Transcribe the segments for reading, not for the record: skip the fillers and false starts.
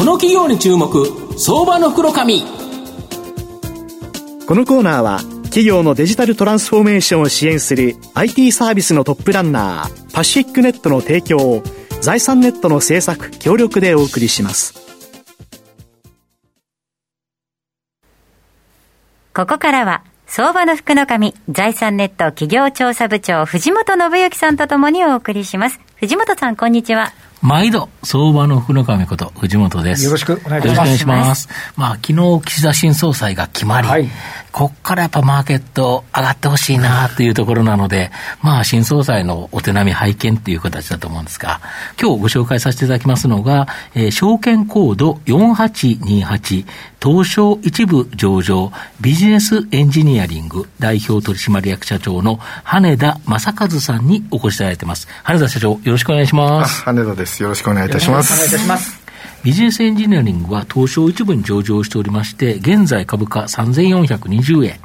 この企業に注目、相場の袋紙。このコーナーは企業のデジタルトランスフォーメーションを支援する IT サービスのトップランナーパシフィックネットの提供を財産ネットの制作協力でお送りします。ここからは相場の福の神、財産ネット企業調査部長藤本信之さんとともにお送りします。藤本さん、こんにちは。毎度相場の福の神こと藤本です。よろしくお願いします。よろしくお願いします。まあ昨日岸田新総裁が決まり、はい、こっからやっぱマーケット上がってほしいなというところなので、まあ新総裁のお手並み拝見という形だと思うんですが、今日ご紹介させていただきますのが、証券コード4828東証一部上場ビジネスエンジニアリング代表取締役社長の羽田正和さんにお越しいただいています。羽田社長、よろしくお願いします。羽田です。よろしくお願いいたします。ビジネスエンジニアリングは東証一部に上場しておりまして、現在株価3420円、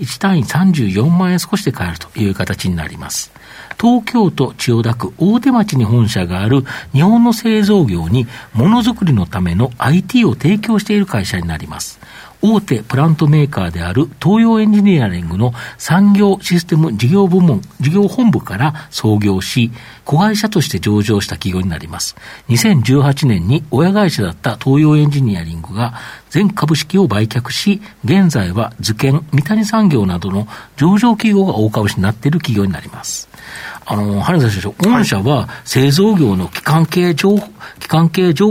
1単位34万円少しで買えるという形になります。東京都千代田区大手町に本社がある日本の製造業にものづくりのための IT を提供している会社になります。大手プラントメーカーである東洋エンジニアリングの産業システム事業本部から創業し、子会社として上場した企業になります。2018年に親会社だった東洋エンジニアリングが全株式を売却し、現在は図研、三谷産業などの上場企業が大株主になっている企業になります。羽田社長、御社は製造業の機関系情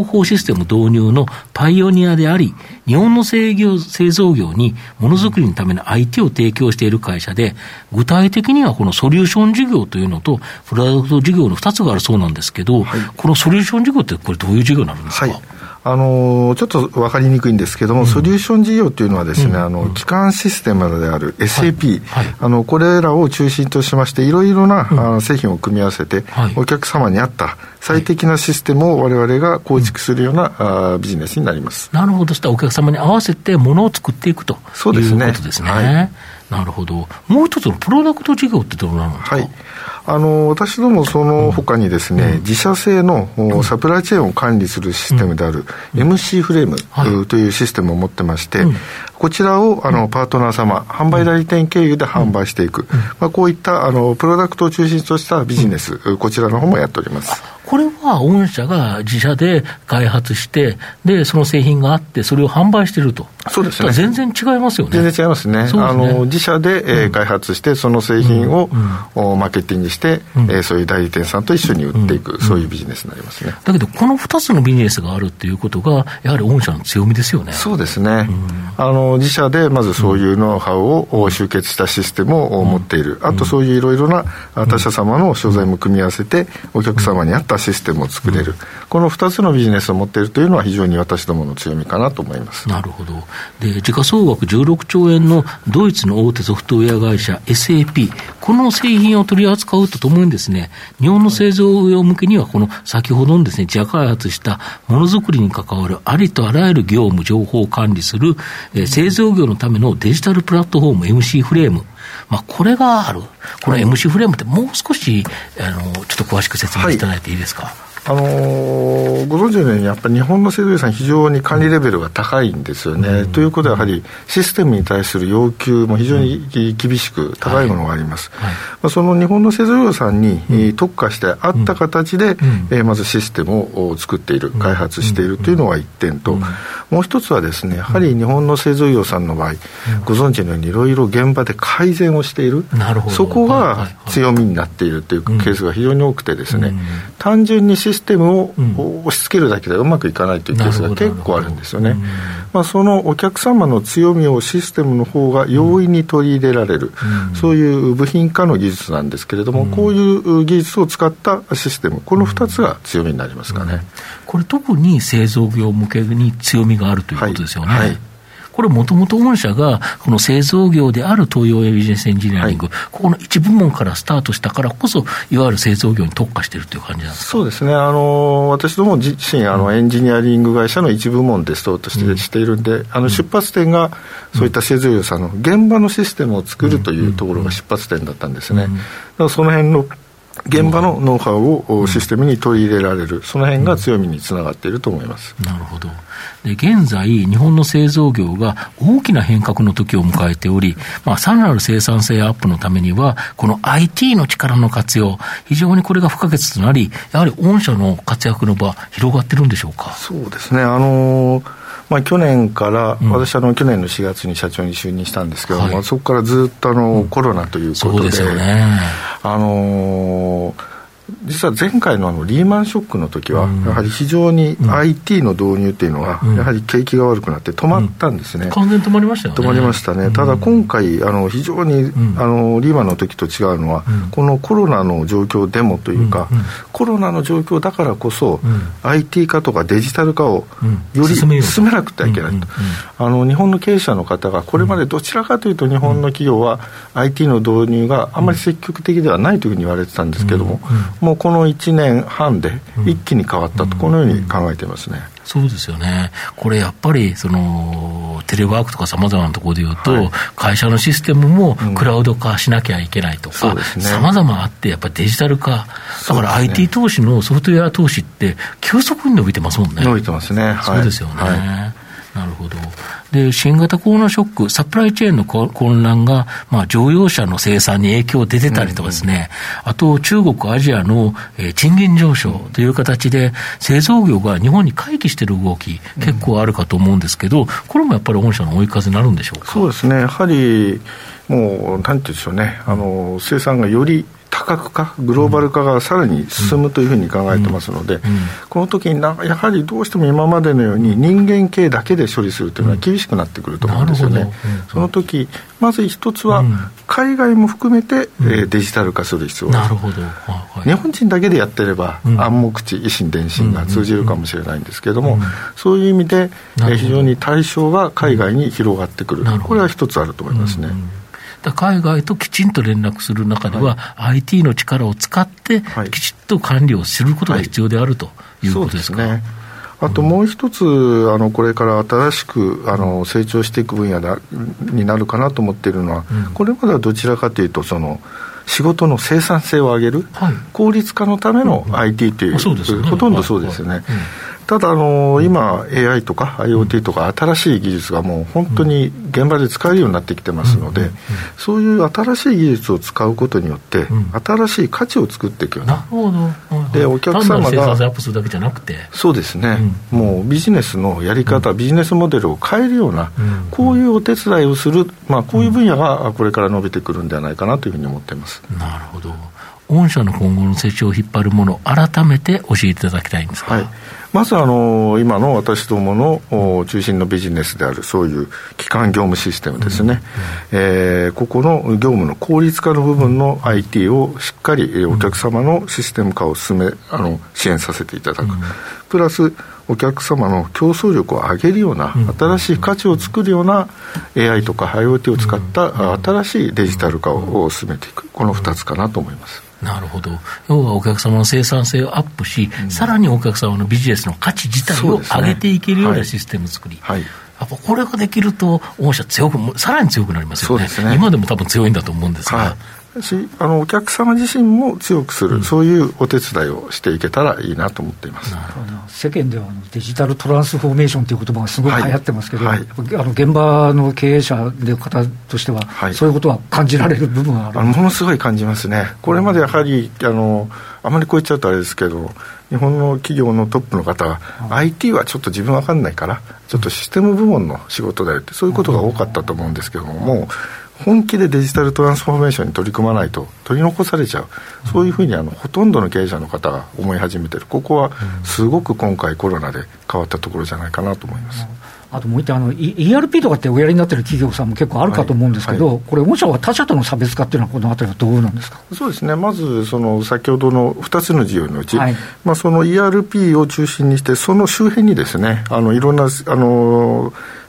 報システム導入のパイオニアであり、日本の製造業にものづくりのための IT を提供している会社で、具体的にはこのソリューション事業というのとプロダクト事業の2つがあるそうなんですけど、はい、このソリューション事業ってこれどういう事業になるんですか？はい、ちょっと分かりにくいんですけども、ソリューション事業というのはですね、基幹システムである SAP、はいはい、これらを中心としまして、いろいろな、製品を組み合わせて、はい、お客様に合った最適なシステムを我々が構築するような、ビジネスになります。なるほど。したお客様に合わせてものを作っていくということですね。そうですね、はい、なるほど。もう一つのプロダクト事業ってどうなんですか？はい、私どもその他にですね、自社製のサプライチェーンを管理するシステムである MC フレームというシステムを持ってまして、こちらをパートナー様、販売代理店経由で販売していく、こういったプロダクトを中心としたビジネス、こちらの方もやっております。これは御社が自社で開発して、でその製品があってそれを販売していると。そうですね、全然違いますよね。全然違いますね。そうですね、自社で、開発してその製品を、マーケティングして、そういう代理店さんと一緒に売っていく、そういうビジネスになりますね。だけどこの2つのビジネスがあるということがやはり御社の強みですよね。そうですね、自社でまずそういうノウハウを集結したシステムを持っている、あとそういういろいろな他社様の商材も組み合わせてお客様に合ったシステムを作れる、この2つのビジネスを持っているというのは非常に私どもの強みかなと思います。なるほど。で、時価総額16兆円のドイツの大手ソフトウェア会社 SAP、 この製品を取り扱うとともにですね、日本の製造業向けにはこの先ほどのですね、自社開発したものづくりに関わるありとあらゆる業務情報を管理する、製造業のためのデジタルプラットフォーム MC フレーム、これがある。この MC フレームってもう少しちょっと詳しく説明いただいていいですか？はい、ご存知のようにやっぱり日本の製造業さん非常に管理レベルが高いんですよね、ということはやはりシステムに対する要求も非常に厳しく高いものがあります、その日本の製造業さんに、特化してあった形で、まずシステムを作っている、開発しているというのが一点と、もう一つはですね、やはり日本の製造業さんの場合、ご存知のようにいろいろ現場で改善をしている、そこが強みになっているというケースが非常に多くてですね、単純にシステムを押し付けるだけではうまくいかないというケースが結構あるんですよね、そのお客様の強みをシステムの方が容易に取り入れられる、そういう部品化の技術なんですけれども、こういう技術を使ったシステム、この2つが強みになりますかね、これ特に製造業向けに強みがあるということですよね、これもともと御社がこの製造業である東洋ビジネスエンジニアリング、ここの一部門からスタートしたからこそいわゆる製造業に特化しているという感じなんですか？そうですね、私ども自身エンジニアリング会社の一部門でスタートしているんで、出発点がそういった製造業さんの現場のシステムを作るというところが出発点だったんですね。だからその辺の現場のノウハウをシステムに取り入れられる、その辺が強みにつながっていると思います。なるほど。で、現在日本の製造業が大きな変革の時を迎えており、さらなる生産性アップのためにはこの IT の力の活用、非常にこれが不可欠となり、やはり御社の活躍の場広がってるんでしょうか。そうですね、去年から、私去年の4月に社長に就任したんですけども、そこからずっとコロナということで、そうですよね、実は前回のリーマンショックの時は、やはり非常に IT の導入というのは、やはり景気が悪くなって止まったんですね。完全に止まりましたよね。止まりましたね。ただ今回非常に、リーマンの時と違うのは、このコロナの状況でもというか、コロナの状況だからこそ、IT 化とかデジタル化をより進めなくてはいけないと。日本の経営者の方がこれまでどちらかというと日本の企業は IT の導入があまり積極的ではないというふうに言われてたんですけども、もうこの1年半で一気に変わったと、このように考えていますね。そうですよね。これやっぱりテレワークとかさまざまなところでいうと、会社のシステムもクラウド化しなきゃいけないとか、さまざまあってやっぱりデジタル化だから、 IT 投資のソフトウェア投資って急速に伸びてますもんね。伸びてますね、そうですよね、なるほど。で、新型コロナショック、サプライチェーンの混乱が、乗用車の生産に影響出てたりとかですね、あと中国アジアの、賃金上昇という形で製造業が日本に回帰している動き、結構あるかと思うんですけど、これもやっぱり御社の追い風になるんでしょうか。そうですね、やはりもうなんて言うんでしょうね、生産がより多角化、グローバル化がさらに進むというふうに考えてますので、この時にやはりどうしても今までのように人間系だけで処理するというのは厳しくなってくると思うんですよね。その時まず一つは海外も含めて、デジタル化する必要がある。なるほど。日本人だけでやってれば、暗黙知、維新伝心が通じるかもしれないんですけれども、そういう意味で、非常に対象が海外に広がってくる、これは一つあると思いますね。海外ときちんと連絡する中では、IT の力を使ってきちっと管理をすることが必要であるということですか。そうですね。あともう一つ、これから新しく成長していく分野になるかなと思っているのは、これまではどちらかというと仕事の生産性を上げる、効率化のための IT という、ほとんどそうですよね。ただ今 AI とか IoT とか新しい技術がもう本当に現場で使えるようになってきてますので、そういう新しい技術を使うことによって新しい価値を作っていくような、でお客様が単なる生産性アップするだけじゃなくて、そうですね、もうビジネスのやり方、ビジネスモデルを変えるような、こういうお手伝いをする、こういう分野がこれから伸びてくるんではないかなというふうに思っています。なるほど。御社の今後の成長を引っ張るもの、改めて教えていただきたいんですが、まず今の私どもの中心のビジネスである、そういう基幹業務システムですね、ここの業務の効率化の部分の IT をしっかりお客様のシステム化を進め、支援させていただく、プラスお客様の競争力を上げるような、新しい価値を作るような AI とか IoT を使った新しいデジタル化を進めていく、この2つかなと思います。なるほど。要はお客様の生産性をアップし、さらにお客様のビジネスの価値自体を上げていけるようなシステム作り、やっぱこれができると御社さらに強くなりますよ ね。 そうですね。今でも多分強いんだと思うんですが、お客様自身も強くする、そういうお手伝いをしていけたらいいなと思っています。なるほど。世間ではデジタルトランスフォーメーションという言葉がすごい流行ってますけど、現場の経営者の方としては、そういうことは感じられる部分がある。ものすごい感じますね。これまでやはりあまり超えちゃうとあれですけど、日本の企業のトップの方は、IT はちょっと自分分かんないからちょっとシステム部門の仕事だよって、そういうことが多かったと思うんですけども、もう本気でデジタルトランスフォーメーションに取り組まないと取り残されちゃう、そういうふうにほとんどの経営者の方が思い始めてる。ここはすごく今回コロナで変わったところじゃないかなと思います。あともう一点、ERP とかっておやりになってる企業さんも結構あるかと思うんですけど、これ御社は他社との差別化っていうのはこのあたりはどうなんですか。そうですね、まず先ほどの2つの事業のうち、その ERP を中心にして、その周辺にですね、いろんな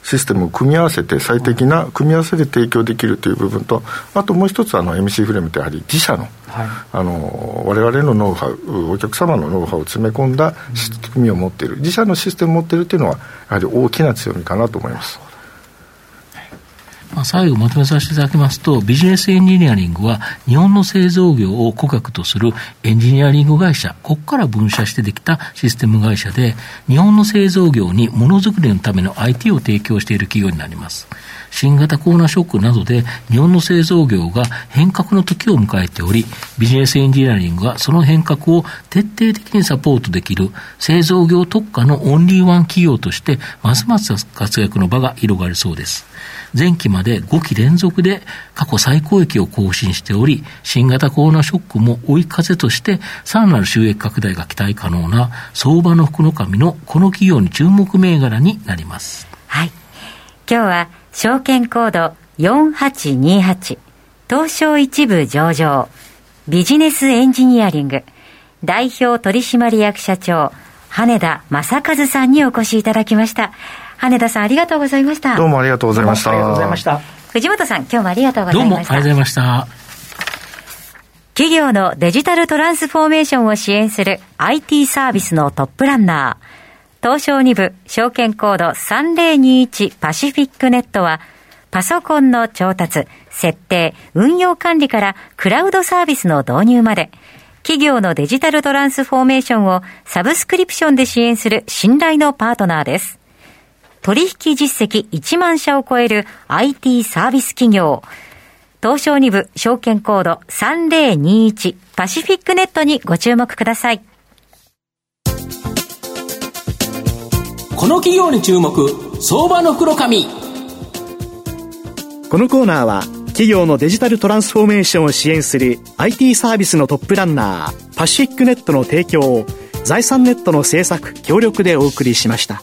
システムを組み合わせて、最適な組み合わせで提供できるという部分と、あともう一つMC フレームってやはり自社の、我々のノウハウ、お客様のノウハウを詰め込んだ仕組みを持っている、自社のシステムを持っているというのはやはり大きな強みかなと思います。まあ、最後まとめさせていただきますと、ビジネスエンジニアリングは日本の製造業を顧客とするエンジニアリング会社、ここから分社してできたシステム会社で、日本の製造業にものづくりのための IT を提供している企業になります。新型コロナショックなどで日本の製造業が変革の時を迎えており、ビジネスエンジニアリングはその変革を徹底的にサポートできる製造業特化のオンリーワン企業としてますます活躍の場が広がりそうです。前期まで5期連続で過去最高益を更新しており、新型コロナショックも追い風としてさらなる収益拡大が期待可能な相場の福の神のこの企業に注目銘柄になります。はい、今日は証券コード4828東証一部上場ビジネスエンジニアリング代表取締役社長羽田正和さんにお越しいただきました。羽田さん、ありがとうございました。どうもありがとうございました。ありがとうございました。藤本さん、今日もありがとうございました。どうもありがとうございました。企業のデジタルトランスフォーメーションを支援する IT サービスのトップランナー東証2部証券コード3021パシフィックネットは、パソコンの調達、設定、運用管理からクラウドサービスの導入まで、企業のデジタルトランスフォーメーションをサブスクリプションで支援する信頼のパートナーです。取引実績1万社を超える IT サービス企業、東証2部証券コード3021パシフィックネットにご注目ください。この企業に注目、相場の黒髪。このコーナーは企業のデジタルトランスフォーメーションを支援する IT サービスのトップランナーパシフィックネットの提供を財産ネットの制作協力でお送りしました。